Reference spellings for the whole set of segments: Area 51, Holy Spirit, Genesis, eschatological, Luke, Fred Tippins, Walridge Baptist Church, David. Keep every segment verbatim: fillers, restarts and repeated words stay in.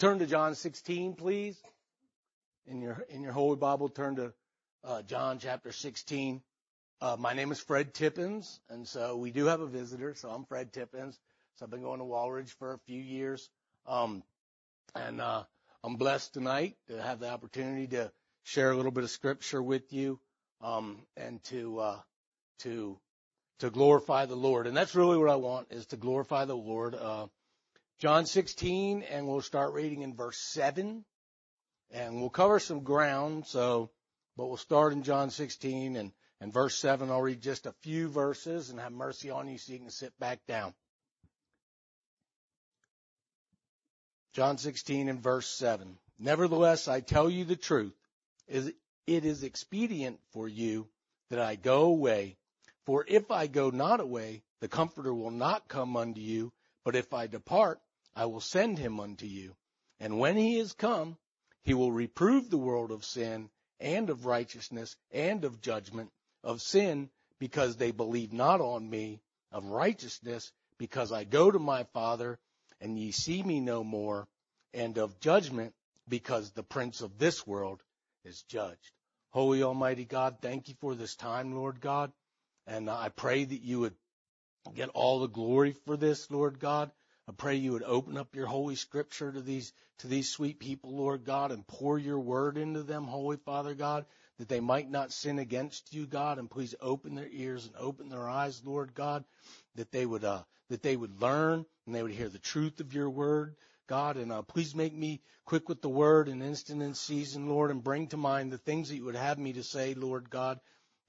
Turn to John sixteen, please. In your in your Holy Bible, turn to uh, John chapter sixteen. Uh, my name is Fred Tippins, and so we do have a visitor. So I'm Fred Tippins. So I've been going to Walridge for a few years, um, and uh, I'm blessed tonight to have the opportunity to share a little bit of Scripture with you, um, and to uh, to to glorify the Lord. And that's really what I want, is to glorify the Lord. Uh, John sixteen, and we'll start reading in verse seven, and we'll cover some ground. So, but we'll start in John sixteen and, and verse seven. I'll read just a few verses and have mercy on you so you can sit back down. John sixteen and verse seven. Nevertheless, I tell you the truth. It is expedient for you that I go away. For if I go not away, the Comforter will not come unto you. But if I depart, I will send him unto you. And when he is come, he will reprove the world of sin, and of righteousness, and of judgment. Of sin, because they believe not on me. Of righteousness, because I go to my Father, and ye see me no more. And of judgment, because the prince of this world is judged. Holy Almighty God, thank you for this time, Lord God. And I pray that you would get all the glory for this, Lord God. I pray you would open up your Holy Scripture to these to these sweet people, Lord God, and pour your word into them, Holy Father God, that they might not sin against you, God. And please open their ears and open their eyes, Lord God, that they would uh, that they would learn and they would hear the truth of your word, God. And uh, please make me quick with the word and instant in season, Lord, and bring to mind the things that you would have me to say, Lord God.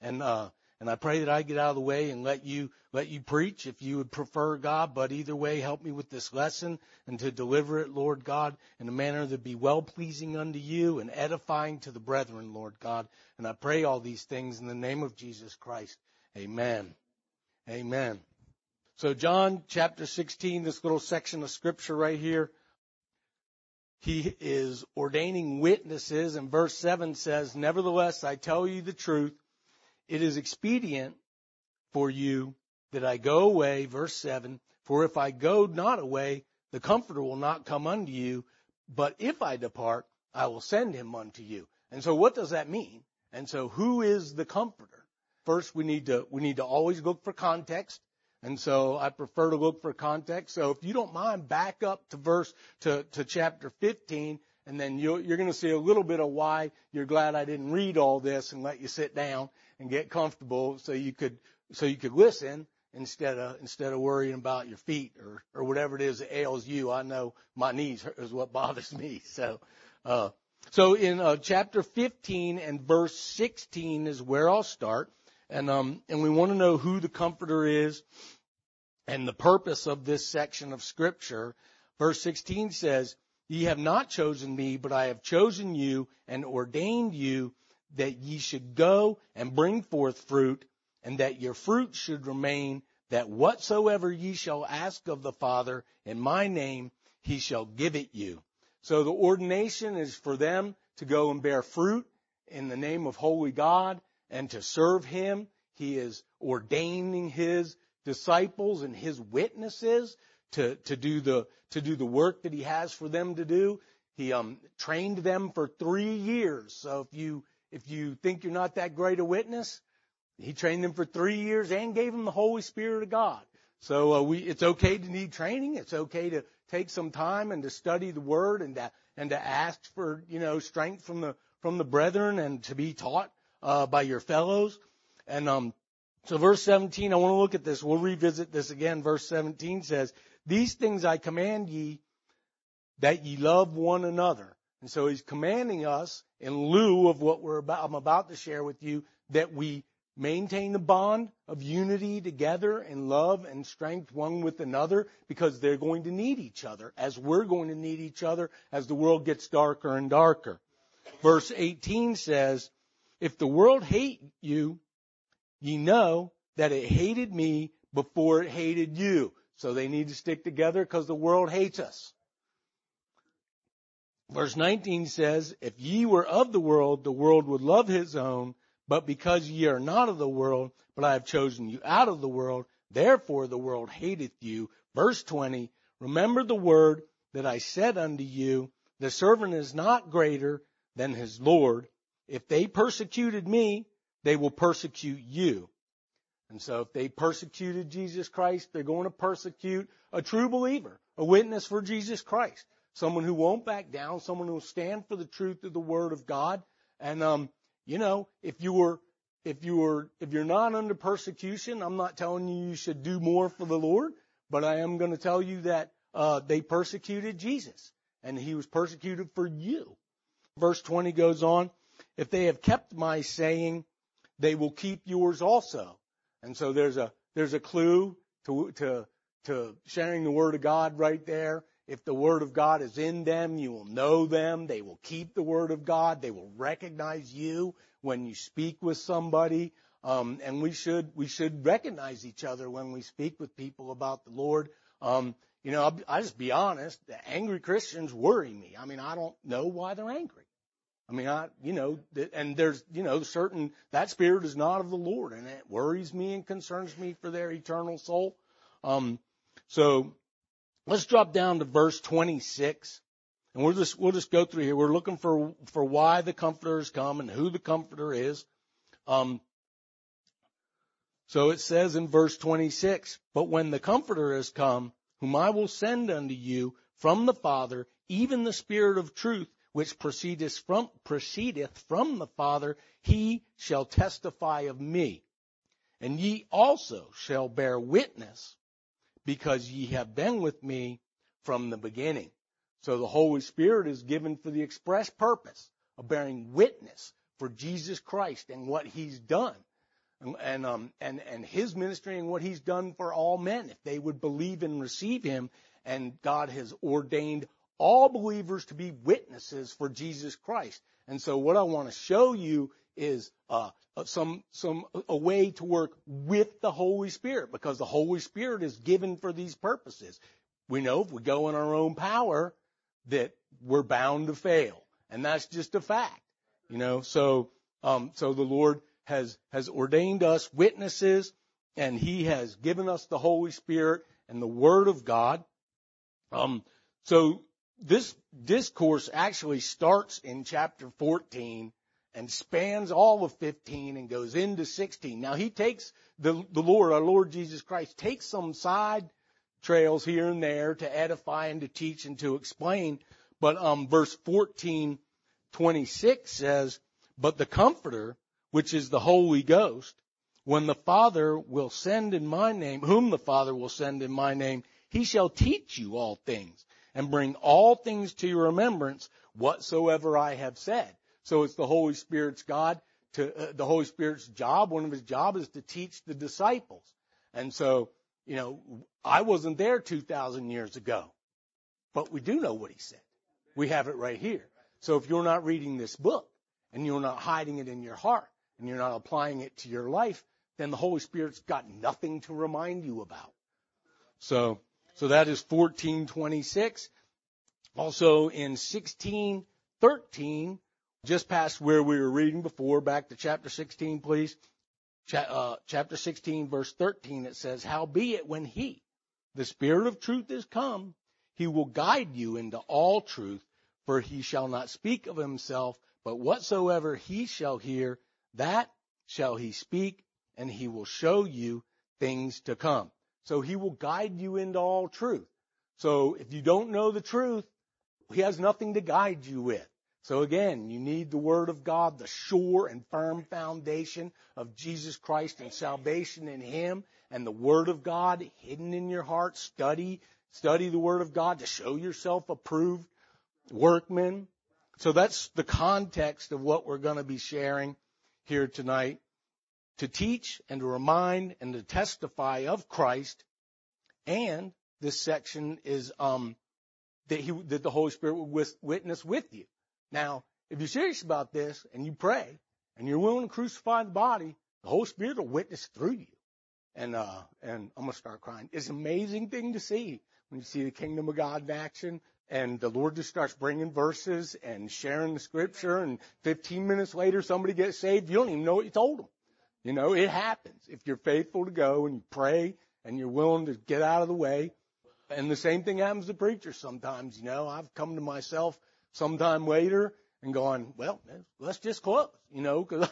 And uh And I pray that I get out of the way and let you, let you preach if you would prefer, God. But either way, help me with this lesson and to deliver it, Lord God, in a manner that be well-pleasing unto you and edifying to the brethren, Lord God. And I pray all these things in the name of Jesus Christ. Amen. Amen. So John chapter sixteen, this little section of Scripture right here, he is ordaining witnesses. And verse seven says, Nevertheless, I tell you the truth. It is expedient for you that I go away, verse seven, for if I go not away, the Comforter will not come unto you, but if I depart, I will send him unto you. And so what does that mean? And so who is the Comforter? First, we need to, we need to always look for context. And so I prefer to look for context. So if you don't mind, back up to verse, to, to chapter fifteen, and then you're, you're going to see a little bit of why you're glad I didn't read all this and let you sit down and get comfortable so you could, so you could listen instead of, instead of worrying about your feet or, or whatever it is that ails you. I know my knees is what bothers me. So, uh, so in, uh, chapter fifteen and verse sixteen is where I'll start. And, um, and we want to know who the Comforter is and the purpose of this section of Scripture. Verse sixteen says, Ye have not chosen me, but I have chosen you and ordained you that ye should go and bring forth fruit, and that your fruit should remain, that whatsoever ye shall ask of the Father in my name, he shall give it you. So the ordination is for them to go and bear fruit in the name of Holy God and to serve him. He is ordaining his disciples and his witnesses to, to do the, to do the work that he has for them to do. He, um, trained them for three years. So if you, if you think you're not that great a witness, he trained them for three years and gave them the Holy Spirit of God. So, uh, we, it's okay to need training. It's okay to take some time and to study the word and to, and to ask for, you know, strength from the, from the brethren and to be taught, uh, by your fellows. And, um, so verse seventeen, I want to look at this. We'll revisit this again. Verse seventeen says, These things I command ye, that ye love one another. And so he's commanding us, in lieu of what we're about, I'm about to share with you, that we maintain the bond of unity together and love and strength one with another, because they're going to need each other, as we're going to need each other as the world gets darker and darker. Verse eighteen says, If the world hate you, ye know that it hated me before it hated you. So they need to stick together because the world hates us. Verse nineteen says, If ye were of the world, the world would love his own. But because ye are not of the world, but I have chosen you out of the world, therefore the world hateth you. Verse twenty, Remember the word that I said unto you, The servant is not greater than his Lord. If they persecuted me, they will persecute you. And so if they persecuted Jesus Christ, they're going to persecute a true believer, a witness for Jesus Christ, someone who won't back down, someone who will stand for the truth of the Word of God. And, um, you know, if you were, if you were, if you're not under persecution, I'm not telling you you should do more for the Lord, but I am going to tell you that uh, they persecuted Jesus, and he was persecuted for you. Verse twenty goes on, if they have kept my saying, they will keep yours also. And so there's a there's a clue to to to sharing the Word of God right there. If the Word of God is in them, you will know them. They will keep the Word of God. They will recognize you when you speak with somebody. Um, and we should we should recognize each other when we speak with people about the Lord. Um, you know, I'll, I'll just be honest. The angry Christians worry me. I mean, I don't know why they're angry. I mean, I, you know, and there's, you know, certain, that spirit is not of the Lord, and it worries me and concerns me for their eternal soul. Um, so let's drop down to verse twenty-six, and we'll just, we'll just go through here. We're looking for, for why the Comforter has come and who the Comforter is. Um, so it says in verse twenty-six, but when the Comforter has come, whom I will send unto you from the Father, even the Spirit of truth, which proceedeth from, proceedeth from the Father, he shall testify of me. And ye also shall bear witness, because ye have been with me from the beginning. So the Holy Spirit is given for the express purpose of bearing witness for Jesus Christ and what he's done, and, and, um, and, and his ministry and what he's done for all men, if they would believe and receive him. And God has ordained all believers to be witnesses for Jesus Christ. And so what I want to show you is uh, some some a way to work with the Holy Spirit, because the Holy Spirit is given for these purposes. We know if we go in our own power that we're bound to fail, and that's just a fact, you know. So um, so the Lord has has ordained us witnesses, and he has given us the Holy Spirit and the Word of God. Um, so This discourse actually starts in chapter fourteen and spans all of fifteen and goes into sixteen. Now he takes, the, the Lord, our Lord Jesus Christ, takes some side trails here and there to edify and to teach and to explain. But um, verse fourteen twenty-six says, but the Comforter, which is the Holy Ghost, when the Father will send in my name, whom the Father will send in my name, he shall teach you all things, and bring all things to your remembrance whatsoever I have said. So it's the Holy Spirit's God to uh, the Holy Spirit's job. One of his job is to teach the disciples. And so, you know, I wasn't there two thousand years ago, but we do know what he said. We have it right here. So if you're not reading this book and you're not hiding it in your heart and you're not applying it to your life, then the Holy Spirit's got nothing to remind you about. So. So that is fourteen twenty-six. Also in sixteen thirteen, just past where we were reading before, back to chapter sixteen, please. Ch- uh, chapter sixteen, verse thirteen, it says, howbeit when he, the Spirit of truth, is come, he will guide you into all truth, for he shall not speak of himself, but whatsoever he shall hear, that shall he speak, and he will show you things to come. So he will guide you into all truth. So if you don't know the truth, he has nothing to guide you with. So again, you need the Word of God, the sure and firm foundation of Jesus Christ and salvation in him, and the Word of God hidden in your heart. Study, study the Word of God to show yourself approved workman. So that's the context of what we're going to be sharing here tonight. To teach and to remind and to testify of Christ, and this section is um, that he that the Holy Spirit will witness with you. Now, if you're serious about this and you pray and you're willing to crucify the body, the Holy Spirit will witness through you. And uh, and I'm gonna start crying. It's an amazing thing to see when you see the kingdom of God in action. And the Lord just starts bringing verses and sharing the scripture. And fifteen minutes later, somebody gets saved. You don't even know what you told them. You know, it happens if you're faithful to go and you pray and you're willing to get out of the way. And the same thing happens to preachers sometimes. You know, I've come to myself sometime later and gone, well, let's just close, you know. Cause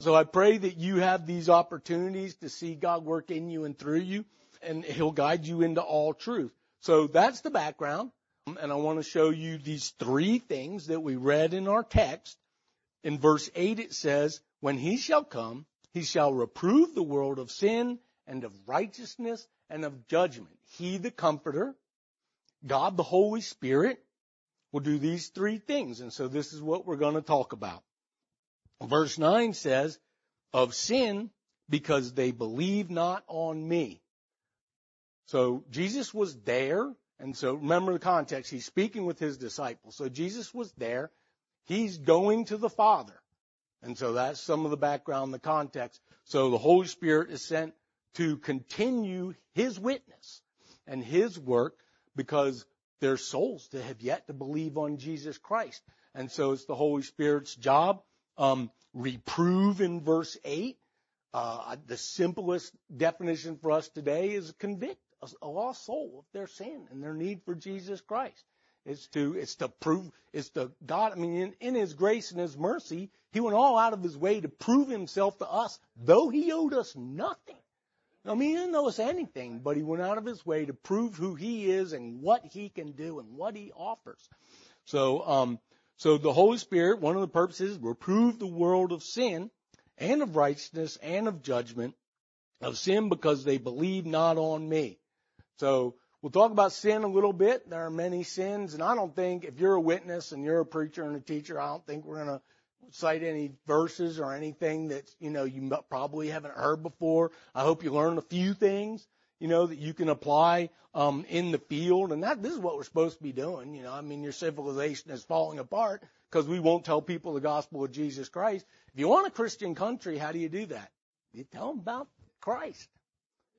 so I pray that you have these opportunities to see God work in you and through you, and he'll guide you into all truth. So that's the background. And I want to show you these three things that we read in our text. In verse eight, it says, when he shall come, he shall reprove the world of sin and of righteousness and of judgment. He, the Comforter, God, the Holy Spirit, will do these three things. And so this is what we're going to talk about. Verse nine says, of sin, because they believe not on me. So Jesus was there. And so remember the context. He's speaking with his disciples. So Jesus was there. He's going to the Father. And so that's some of the background, the context. So the Holy Spirit is sent to continue his witness and his work, because there's souls that have yet to believe on Jesus Christ. And so it's the Holy Spirit's job. Um, reprove in verse eight. Uh, the simplest definition for us today is convict a lost soul of their sin and their need for Jesus Christ. It's to, it's to prove, it's to God. I mean, in, in his grace and his mercy, he went all out of his way to prove himself to us, though he owed us nothing. I mean, he didn't owe us anything, but he went out of his way to prove who he is and what he can do and what he offers. So, um, so the Holy Spirit, one of the purposes is reprove the world of sin and of righteousness and of judgment, of sin because they believe not on me. So we'll talk about sin a little bit. There are many sins, and I don't think if you're a witness and you're a preacher and a teacher, I don't think we're going to cite any verses or anything that, you know, you probably haven't heard before. I hope you learned a few things, you know, that you can apply um, in the field. And that this is what we're supposed to be doing. You know, I mean, your civilization is falling apart because we won't tell people the gospel of Jesus Christ. If you want a Christian country, how do you do that? You tell them about Christ.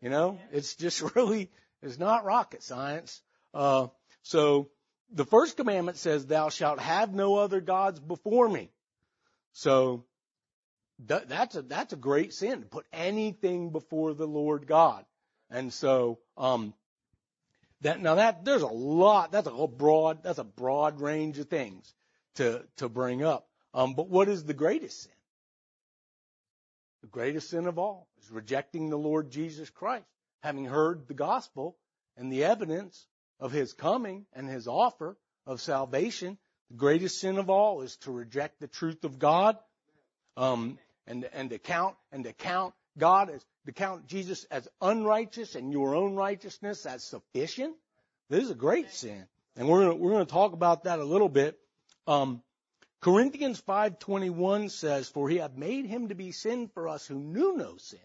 You know, it's just really... It's not rocket science. Uh, so the first commandment says, thou shalt have no other gods before me. So th- that's a, that's a great sin, to put anything before the Lord God. And so, um, that, now that there's a lot, that's a whole broad, that's a broad range of things to, to bring up. Um, but what is the greatest sin? The greatest sin of all is rejecting the Lord Jesus Christ. Having heard the gospel and the evidence of his coming and his offer of salvation, the greatest sin of all is to reject the truth of God, um, and and to count and to count God as to count Jesus as unrighteous and your own righteousness as sufficient. This is a great sin, and we're gonna, we're going to talk about that a little bit. Um, Corinthians five twenty-one says, "For he hath made him to be sin for us who knew no sin,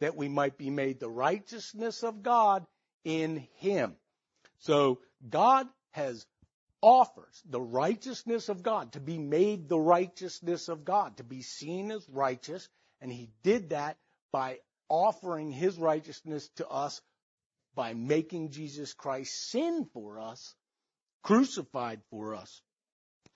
that we might be made the righteousness of God in him." So God has offers the righteousness of God, to be made the righteousness of God, to be seen as righteous. And he did that by offering his righteousness to us by making Jesus Christ sin for us, crucified for us.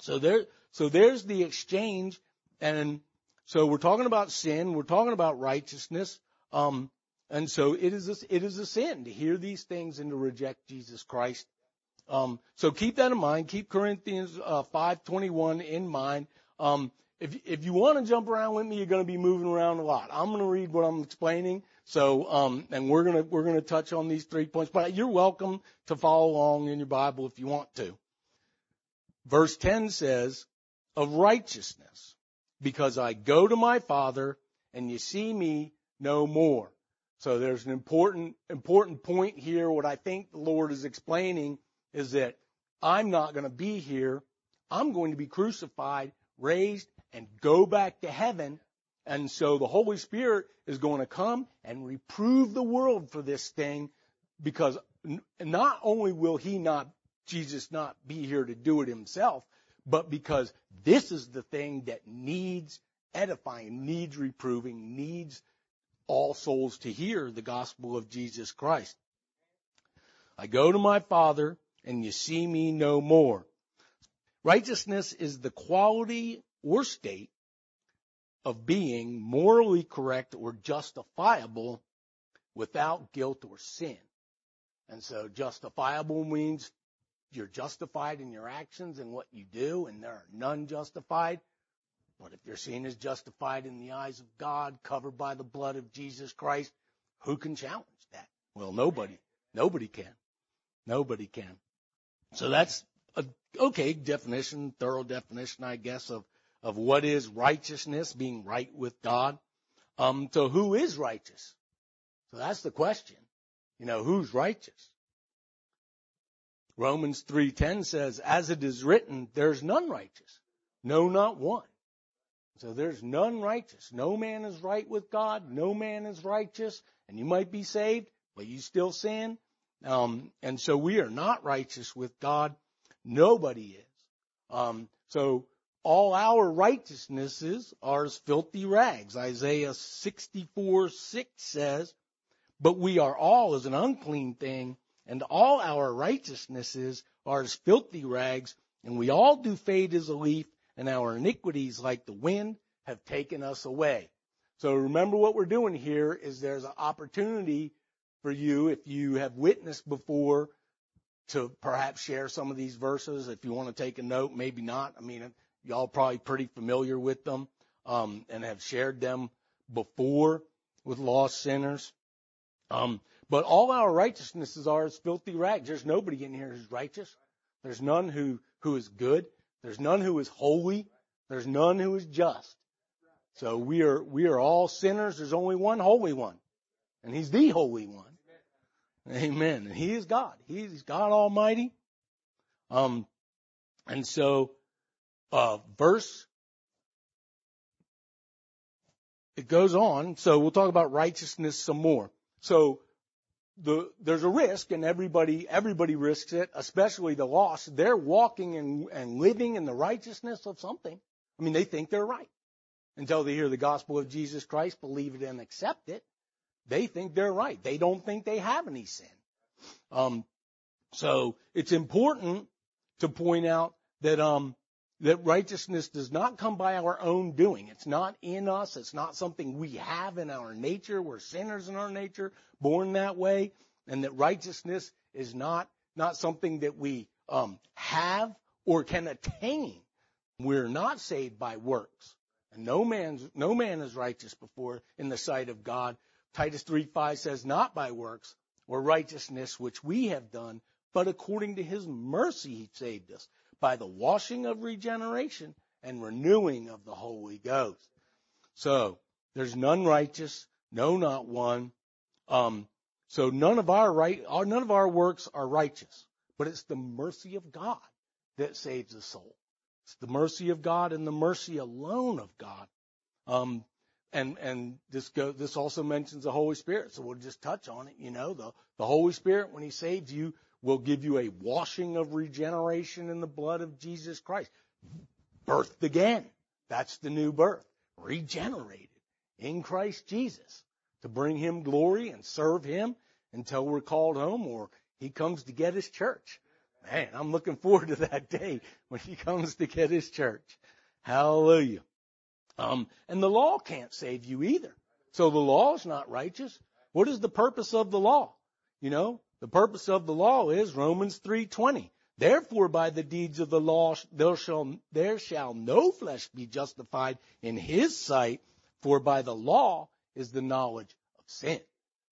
So there, so there's the exchange. And so we're talking about sin. We're talking about righteousness. Um, and so it is, a, it is a sin to hear these things and to reject Jesus Christ. Um, so keep that in mind. Keep Corinthians uh, five twenty-one in mind. Um, if, if you want to jump around with me, you're going to be moving around a lot. I'm going to read what I'm explaining. So, um, and we're going to, we're going to touch on these three points, but you're welcome to follow along in your Bible if you want to. Verse ten says, of righteousness, because I go to my Father and you see me no more. So there's an important, important point here. What I think the Lord is explaining is that I'm not going to be here. I'm going to be crucified, raised, and go back to heaven. And so the Holy Spirit is going to come and reprove the world for this thing, because not only will he not, Jesus not be here to do it himself, but because this is the thing that needs edifying, needs reproving, needs all souls to hear the gospel of Jesus Christ. I go to my Father and you see me no more. Righteousness is the quality or state of being morally correct or justifiable without guilt or sin. And so justifiable means you're justified in your actions and what you do, and there are none justified. But if you're seen as justified in the eyes of God, covered by the blood of Jesus Christ, who can challenge that? Well, nobody. Nobody can. Nobody can. So that's a okay definition, thorough definition, I guess, of, of what is righteousness, being right with God. Um, so who is righteous? So that's the question. You know, who's righteous? Romans three ten says, as it is written, there's none righteous. No, not one. So there's none righteous. No man is right with God. No man is righteous. And you might be saved, but you still sin. Um, and so we are not righteous with God. Nobody is. Um, so all our righteousnesses are as filthy rags. Isaiah sixty-four six says, but we are all as an unclean thing, and all our righteousnesses are as filthy rags, and we all do fade as a leaf, and our iniquities, like the wind, have taken us away. So remember what we're doing here is there's an opportunity for you, if you have witnessed before, to perhaps share some of these verses. If you want to take a note, maybe not. I mean, y'all probably pretty familiar with them um, and have shared them before with lost sinners. Um, but all our righteousnesses are as filthy rags. There's nobody in here who's righteous. There's none who, who is good. There's none who is holy. There's none who is just. So we are, we are all sinners. There's only one holy one, and he's the holy one. Amen. And he is God. He is God Almighty. Um, and so, uh, verse, it goes on. So we'll talk about righteousness some more. So the, there's a risk, and everybody, everybody risks it, especially the lost. They're walking and, and living in the righteousness of something. I mean, they think they're right until they hear the gospel of Jesus Christ, believe it and accept it. They think they're right. They don't think they have any sin. Um, so it's important to point out that um, that righteousness does not come by our own doing. It's not in us. It's not something we have in our nature. We're sinners in our nature, born that way, and that righteousness is not not something that we um, have or can attain. We're not saved by works, and no man's no man is righteous before in the sight of God. Titus three five says, not by works or righteousness which we have done, but according to his mercy he saved us, by the washing of regeneration and renewing of the Holy Ghost. So there's none righteous, no, not one. Um, so none of our right, none of our works are righteous, but it's the mercy of God that saves the soul. It's the mercy of God and the mercy alone of God. Um, And, and this go, this also mentions the Holy Spirit. So we'll just touch on it. You know, the, the Holy Spirit, when he saves you, will give you a washing of regeneration in the blood of Jesus Christ. Birthed again. That's the new birth. Regenerated in Christ Jesus to bring him glory and serve him until we're called home or he comes to get his church. Man, I'm looking forward to that day when he comes to get his church. Hallelujah. Um, and the law can't save you either. So the law is not righteous. What is the purpose of the law? You know, the purpose of the law is Romans three twenty. Therefore, by the deeds of the law, there shall, there shall no flesh be justified in his sight, for by the law is the knowledge of sin.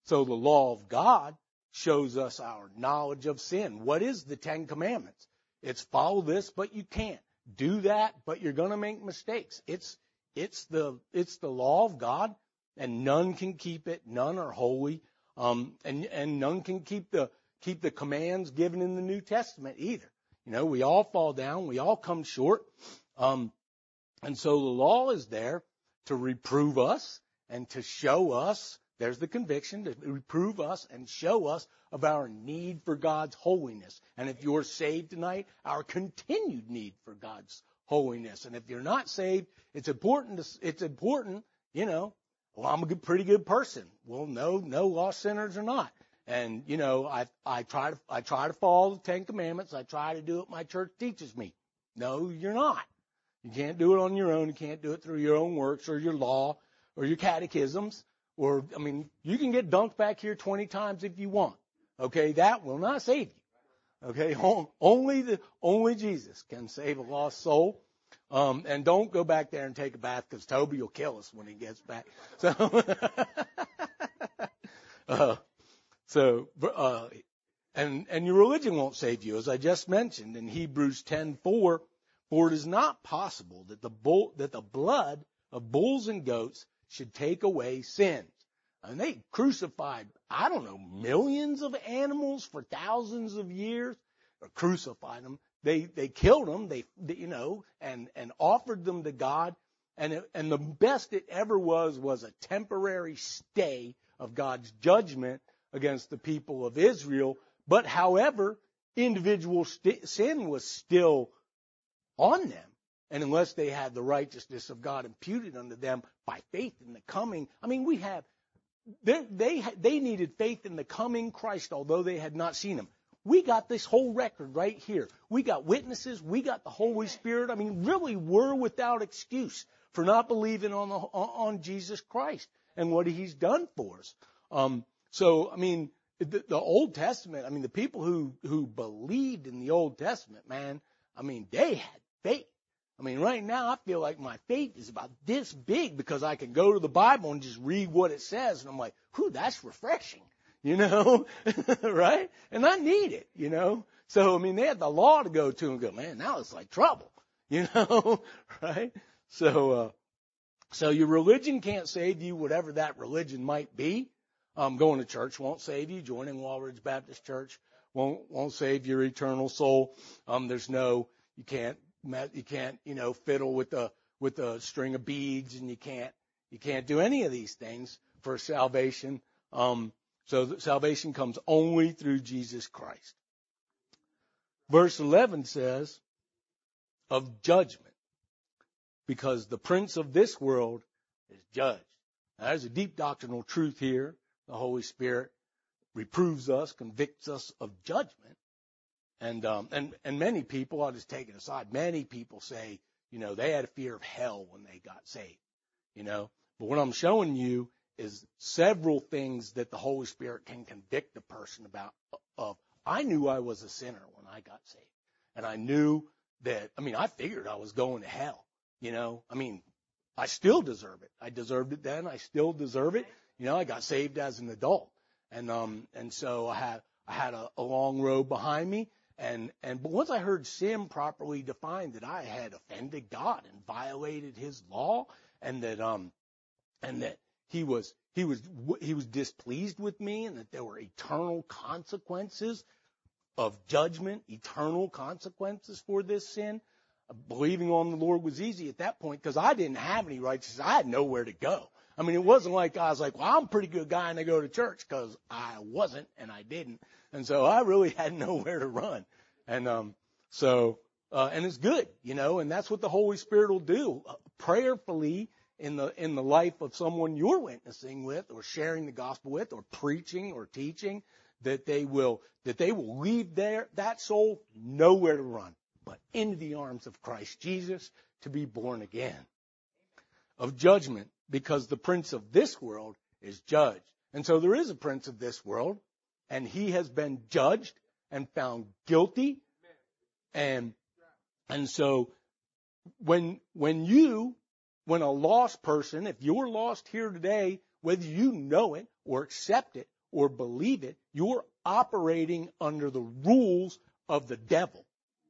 So the law of God shows us our knowledge of sin. What is the Ten Commandments? It's follow this, but you can't. Do that, but you're going to make mistakes. It's It's the it's the law of God, and none can keep it. None are holy, um, and and none can keep the keep the commands given in the New Testament either. You know, we all fall down, we all come short, um, and so the law is there to reprove us and to show us. There's the conviction to reprove us and show us of our need for God's holiness. And if you're saved tonight, our continued need for God's holiness. And if you're not saved, it's important to, it's important, you know, well, I'm a good, pretty good person. Well, no, no lost sinners are not. And, you know, I, I try to, I try to follow the Ten Commandments. I try to do what my church teaches me. No, you're not. You can't do it on your own. You can't do it through your own works or your law or your catechisms. Or, I mean, you can get dunked back here twenty times if you want. Okay. That will not save you. Okay, only the, only Jesus can save a lost soul. Um, and don't go back there and take a bath, because Toby will kill us when he gets back. So, uh, so, uh, and, and your religion won't save you, as I just mentioned in Hebrews ten four. For it is not possible that the bull, that the blood of bulls and goats should take away sins. And they crucified, I don't know, millions of animals for thousands of years, or crucified them. They, they killed them, they, they, you know, and, and offered them to God. And, it, and the best it ever was, was a temporary stay of God's judgment against the people of Israel. But however, individual st- sin was still on them. And unless they had the righteousness of God imputed unto them by faith in the coming, I mean, we have, They, they they needed faith in the coming Christ, although they had not seen him. We got this whole record right here. We got witnesses. We got the Holy Spirit. I mean, really, we're without excuse for not believing on the, on Jesus Christ and what he's done for us. Um, so, I mean, the, the Old Testament, I mean, the people who, who believed in the Old Testament, man, I mean, they had faith. I mean, right now I feel like my faith is about this big, because I can go to the Bible and just read what it says. And I'm like, whew, that's refreshing, you know, right? And I need it, you know. So, I mean, they had the law to go to and go, man, now it's like trouble, you know, right? So, uh, so your religion can't save you, whatever that religion might be. Um, going to church won't save you. Joining Walridge Baptist Church won't, won't save your eternal soul. Um, there's no, you can't. You can't, you know, fiddle with a with a string of beads, and you can't you can't do any of these things for salvation. Um, so salvation comes only through Jesus Christ. Verse eleven says, "Of judgment, because the prince of this world is judged." Now, there's a deep doctrinal truth here. The Holy Spirit reproves us, convicts us of judgment. And, um, and, and many people, I'll just take it aside, many people say, you know, they had a fear of hell when they got saved, you know. But what I'm showing you is several things that the Holy Spirit can convict a person about. Of, I knew I was a sinner when I got saved. And I knew that, I mean, I figured I was going to hell, you know. I mean, I still deserve it. I deserved it then. I still deserve it. You know, I got saved as an adult. And, um, and so I had, I had a, a long road behind me. And, and, but once I heard sin properly defined, that I had offended God and violated his law, and that, um, and that he was, he was, he was displeased with me, and that there were eternal consequences of judgment, eternal consequences for this sin. Believing on the Lord was easy at that point, because I didn't have any righteousness. I had nowhere to go. I mean, it wasn't like I was like, well, I'm a pretty good guy and I go to church, because I wasn't and I didn't. And so I really had nowhere to run. And, um, so, uh, and it's good, you know, and that's what the Holy Spirit will do uh, prayerfully in the, in the life of someone you're witnessing with, or sharing the gospel with, or preaching or teaching, that they will, that they will leave their, that soul nowhere to run, but into the arms of Christ Jesus to be born again. Of judgment, because the prince of this world is judged. And so there is a prince of this world, and he has been judged and found guilty. And, and so when, when you, when a lost person, if you're lost here today, whether you know it or accept it or believe it, you're operating under the rules of the devil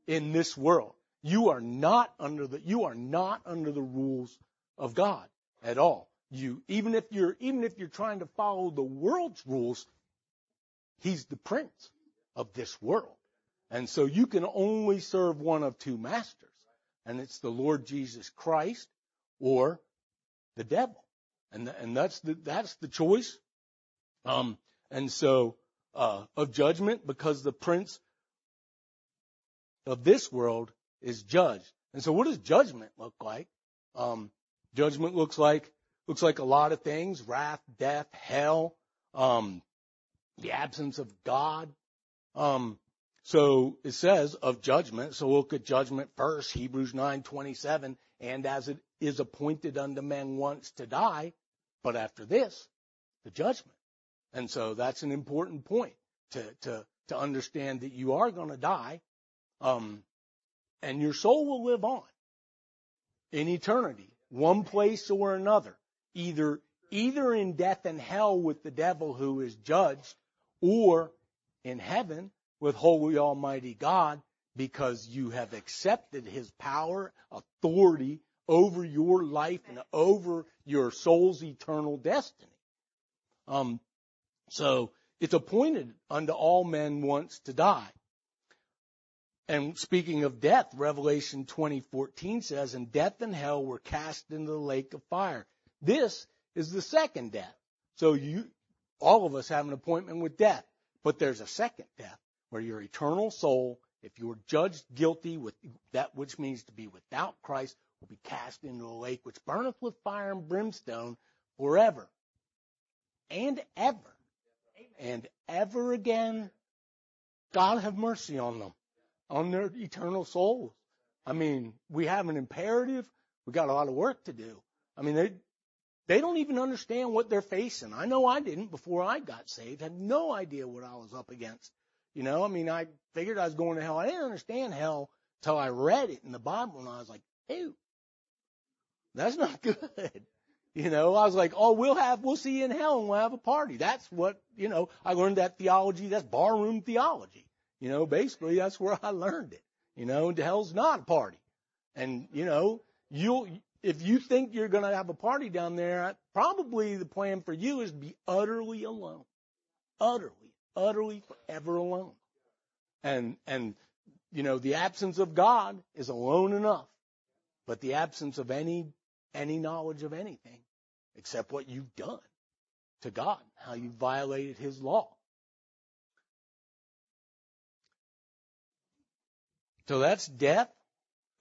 in this world. You are not under the, you are not under the rules of God at all. You, even if you're, even if you're trying to follow the world's rules, he's the prince of this world. And so you can only serve one of two masters, and it's the Lord Jesus Christ or the devil. And, the, and that's the, that's the choice. Um, and so, uh, of judgment, because the prince of this world is judged. And so what does judgment look like? Um, Judgment looks like, looks like a lot of things: wrath, death, hell, um, the absence of God. Um, so it says of judgment. So look at judgment first, Hebrews nine twenty-seven. And as it is appointed unto men once to die, but after this, the judgment. And so that's an important point to, to, to understand that you are going to die, um, and your soul will live on in eternity, one place or another, either either in death and hell with the devil who is judged, or in heaven with Holy Almighty God, because you have accepted his power, authority over your life and over your soul's eternal destiny. Um, so it's appointed unto all men once to die. And speaking of death, Revelation twenty fourteen says, and death and hell were cast into the lake of fire. This is the second death. So you, all of us have an appointment with death, but there's a second death where your eternal soul, if you are judged guilty with that which means to be without Christ, will be cast into a lake which burneth with fire and brimstone forever and ever. Amen. And ever again. God have mercy on them, on their eternal souls. I mean, we have an imperative. We got a lot of work to do. I mean, they they don't even understand what they're facing. I know I didn't before I got saved. Had no idea what I was up against. You know, I mean, I figured I was going to hell. I didn't understand hell till I read it in the Bible, and I was like, ew, that's not good. You know, I was like, oh, we'll have, we'll see you in hell and we'll have a party. That's what, you know, I learned that theology. That's barroom theology. You know, basically that's where I learned it. You know, hell's not a party. And, you know, you'll, if you think you're going to have a party down there, probably the plan for you is to be utterly alone, utterly. Utterly, forever alone. And, and, you know, the absence of God is alone enough, but the absence of any, any knowledge of anything except what you've done to God, how you violated his law. So that's death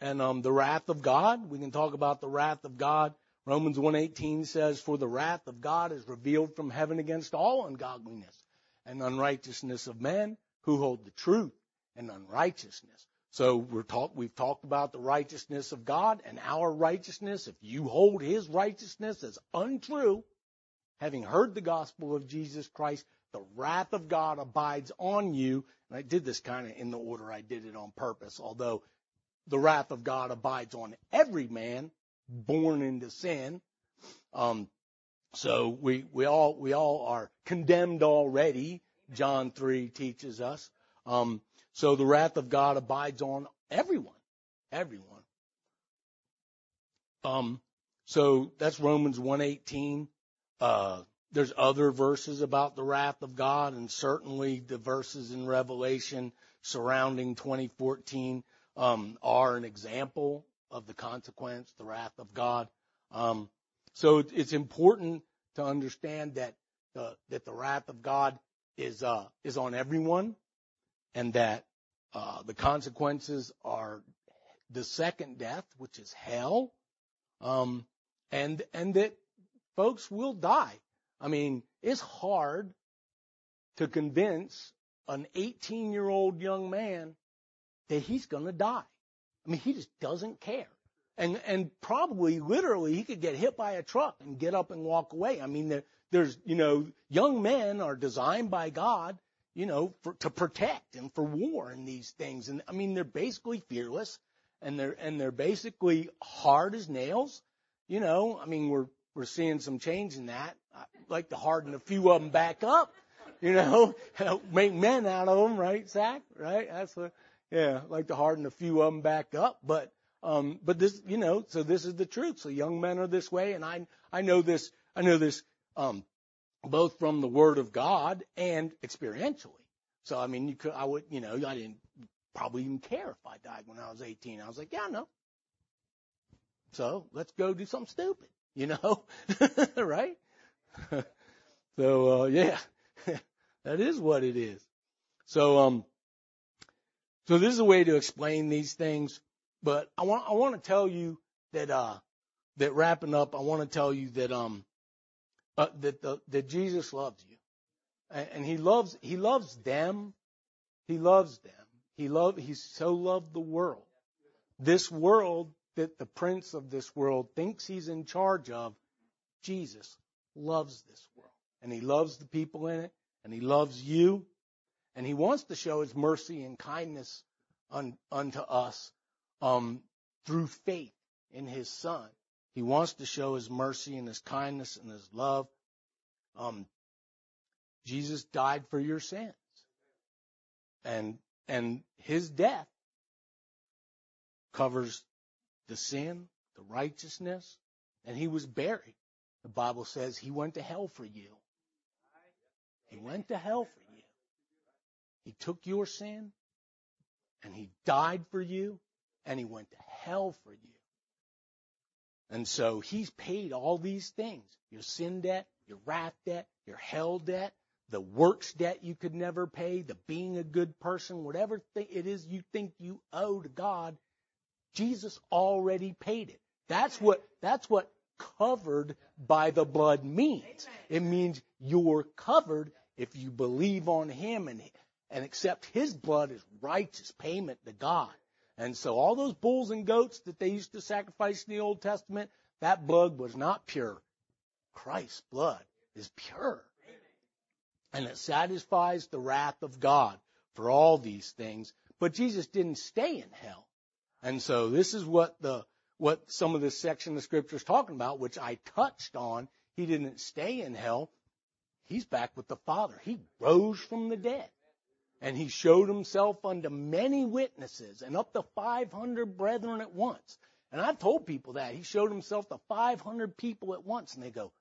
and, um, the wrath of God. We can talk about the wrath of God. Romans one eighteen says, for the wrath of God is revealed from heaven against all ungodliness and unrighteousness of men who hold the truth and unrighteousness. So we're talk, we've talked about the righteousness of God and our righteousness. If you hold his righteousness as untrue, having heard the gospel of Jesus Christ, the wrath of God abides on you. And I did this kind of in the order I did it on purpose, although the wrath of God abides on every man born into sin. Um, So we, we all, we all are condemned already. John three teaches us. Um, so the wrath of God abides on everyone, everyone. Um, so that's Romans one eighteen. Uh, there's other verses about the wrath of God, and certainly the verses in Revelation surrounding twenty fourteen, um, are an example of the consequence, the wrath of God. Um, So it's important to understand that the, that the wrath of God is, uh, is on everyone, and that, uh, the consequences are the second death, which is hell. Um, and, and that folks will die. I mean, it's hard to convince an eighteen year old young man that he's going to die. I mean, he just doesn't care. And, and probably literally he could get hit by a truck and get up and walk away. I mean, there, there's, you know, young men are designed by God, you know, for, to protect and for war and these things. And I mean, they're basically fearless, and they're, and they're basically hard as nails. You know, I mean, we're, we're seeing some change in that. I'd like to harden a few of them back up, you know, make men out of them, right, Zach? Right? That's what, yeah, I'd like to harden a few of them back up, but. Um, but this, you know, so this is the truth. So young men are this way. And I, I know this, I know this, um, both from the word of God and experientially. So, I mean, you could, I would, you know, I didn't probably even care if I died when I was eighteen. I was like, yeah, I know. So let's go do something stupid, you know, right? So, uh, yeah, that is what it is. So, um, so this is a way to explain these things. But I want, I want to tell you that, uh, that wrapping up, I want to tell you that, um, uh, that the, that Jesus loves you, and, and he loves, he loves them. He loves them. He love, he so loved the world. This world that the prince of this world thinks he's in charge of, Jesus loves this world, and he loves the people in it, and he loves you. And he wants to show his mercy and kindness un, unto us um, through faith in his son. He wants to show his mercy and his kindness and his love. Um, Jesus died for your sins. And and his death covers the sin, the righteousness, and he was buried. The Bible says he went to hell for you. He went to hell for you. He took your sin, and he died for you, and he went to hell for you. And so he's paid all these things, your sin debt, your wrath debt, your hell debt, the works debt you could never pay, the being a good person, whatever it is you think you owe to God, Jesus already paid it. That's what, that's what covered by the blood means. It means you're covered if you believe on him and, and accept his blood as righteous payment to God. And so all those bulls and goats that they used to sacrifice in the Old Testament, that blood was not pure. Christ's blood is pure. And it satisfies the wrath of God for all these things. But Jesus didn't stay in hell. And so this is what the what some of this section of Scripture is talking about, which I touched on. He didn't stay in hell. He's back with the Father. He rose from the dead. And he showed himself unto many witnesses and up to five hundred brethren at once. And I've told people that. He showed himself to five hundred people at once. And they go,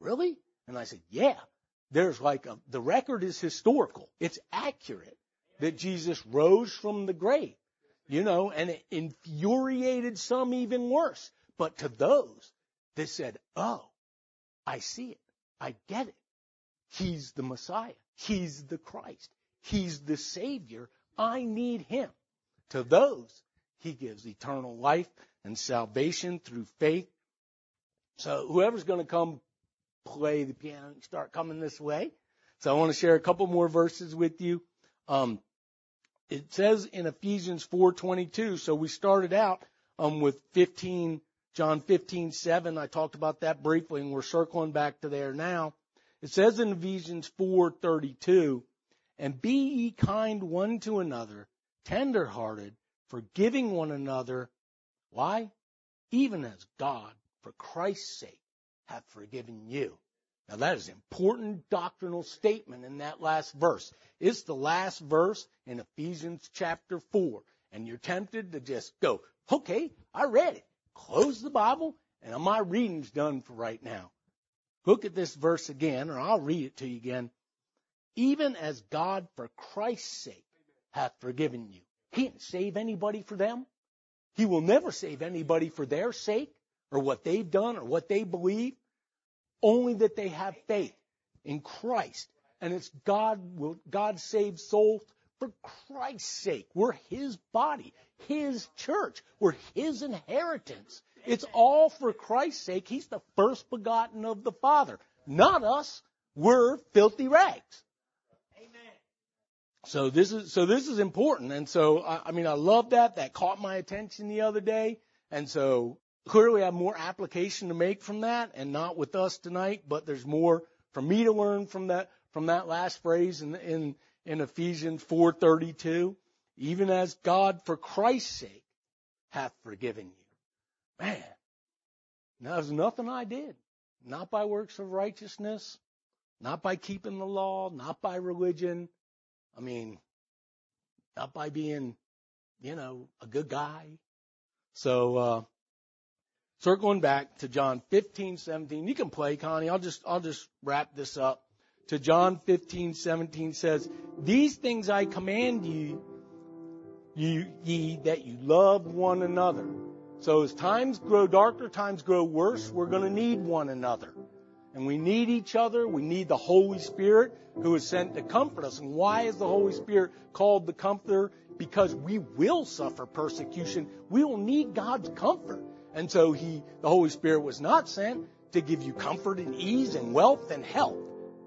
really? And I said, yeah. There's like a, the record is historical. It's accurate that Jesus rose from the grave, you know, and it infuriated some even worse. But to those that said, oh, I see it. I get it. He's the Messiah. He's the Christ. He's the Savior. I need him. To those, he gives eternal life and salvation through faith. So whoever's going to come play the piano and start coming this way. So I want to share a couple more verses with you. Um, it says in Ephesians four twenty-two, so we started out um, with fifteen, John fifteen seven. I talked about that briefly, and we're circling back to there now. It says in Ephesians four thirty-two, and be ye kind one to another, tender-hearted, forgiving one another. Why? Even as God, for Christ's sake, have forgiven you. Now that is an important doctrinal statement in that last verse. It's the last verse in Ephesians chapter four. And you're tempted to just go, okay, I read it. Close the Bible and my reading's done for right now. Look at this verse again, or I'll read it to you again. Even as God for Christ's sake hath forgiven you. He didn't save anybody for them. He will never save anybody for their sake or what they've done or what they believe. Only that they have faith in Christ. And it's God will, God saves souls for Christ's sake. We're his body, his church. We're his inheritance. It's all for Christ's sake. He's the first begotten of the Father. Not us. We're filthy rags. Amen. So this is, so this is important. And so, I, I mean, I love that. That caught my attention the other day. And so, clearly, I have more application to make from that, and not with us tonight, but there's more for me to learn from that from that last phrase in in, in Ephesians four thirty-two. Even as God for Christ's sake hath forgiven you. Man, that was nothing I did. Not by works of righteousness, not by keeping the law, not by religion. I mean, not by being, you know, a good guy. So, uh circling back to John fifteen seventeen, you can play, Connie. I'll just I'll just wrap this up. To John fifteen seventeen says, "These things I command you, you ye, that you love one another." So as times grow darker, times grow worse, we're going to need one another, and we need each other. We need the Holy Spirit who is sent to comfort us. And why is the Holy Spirit called the Comforter? Because we will suffer persecution. We will need God's comfort. And so he, the Holy Spirit was not sent to give you comfort and ease and wealth and health.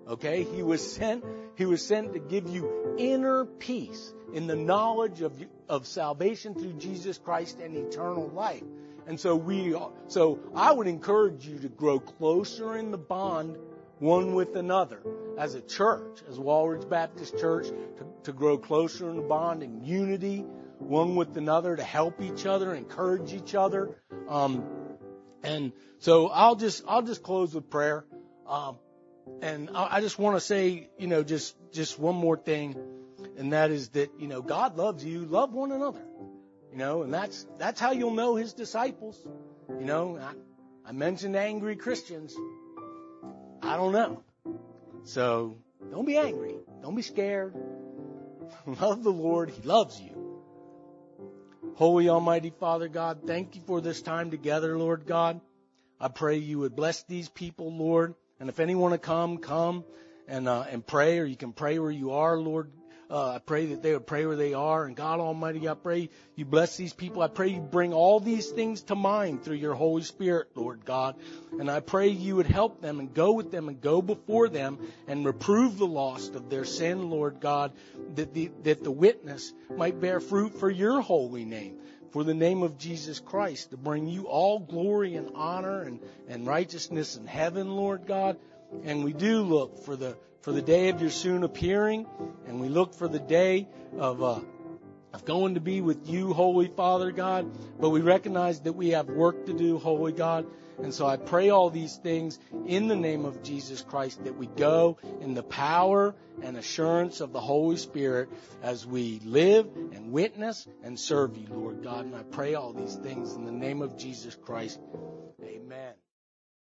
Okay? He was sent, he was sent to give you inner peace in the knowledge of, of salvation through Jesus Christ and eternal life. And so we, so I would encourage you to grow closer in the bond one with another as a church, as Walridge Baptist Church, to, to grow closer in bond and unity, one with another, to help each other, encourage each other. Um, and so I'll just I'll just close with prayer. Um, and I, I just want to say, you know, just just one more thing, and that is that, you know, God loves you. Love one another, you know, and that's that's how you'll know His disciples. You know, I, I mentioned angry Christians. I don't know. So don't be angry. Don't be scared. Love the Lord. He loves you. Holy Almighty Father God, thank you for this time together, Lord God. I pray you would bless these people, Lord. And if anyone to come, come and uh, and pray, or you can pray where you are, Lord. Uh, I pray that they would pray where they are. And God Almighty, I pray you bless these people. I pray you bring all these things to mind through your Holy Spirit, Lord God. And I pray you would help them and go with them and go before them and reprove the lost of their sin, Lord God, that the, that the witness might bear fruit for your holy name, for the name of Jesus Christ, to bring you all glory and honor and, and righteousness in heaven, Lord God. And we do look for the for the day of your soon appearing, and we look for the day of uh, of going to be with you, Holy Father God. But we recognize that we have work to do, Holy God. And so I pray all these things in the name of Jesus Christ, that we go in the power and assurance of the Holy Spirit as we live and witness and serve you, Lord God. And I pray all these things in the name of Jesus Christ. Amen.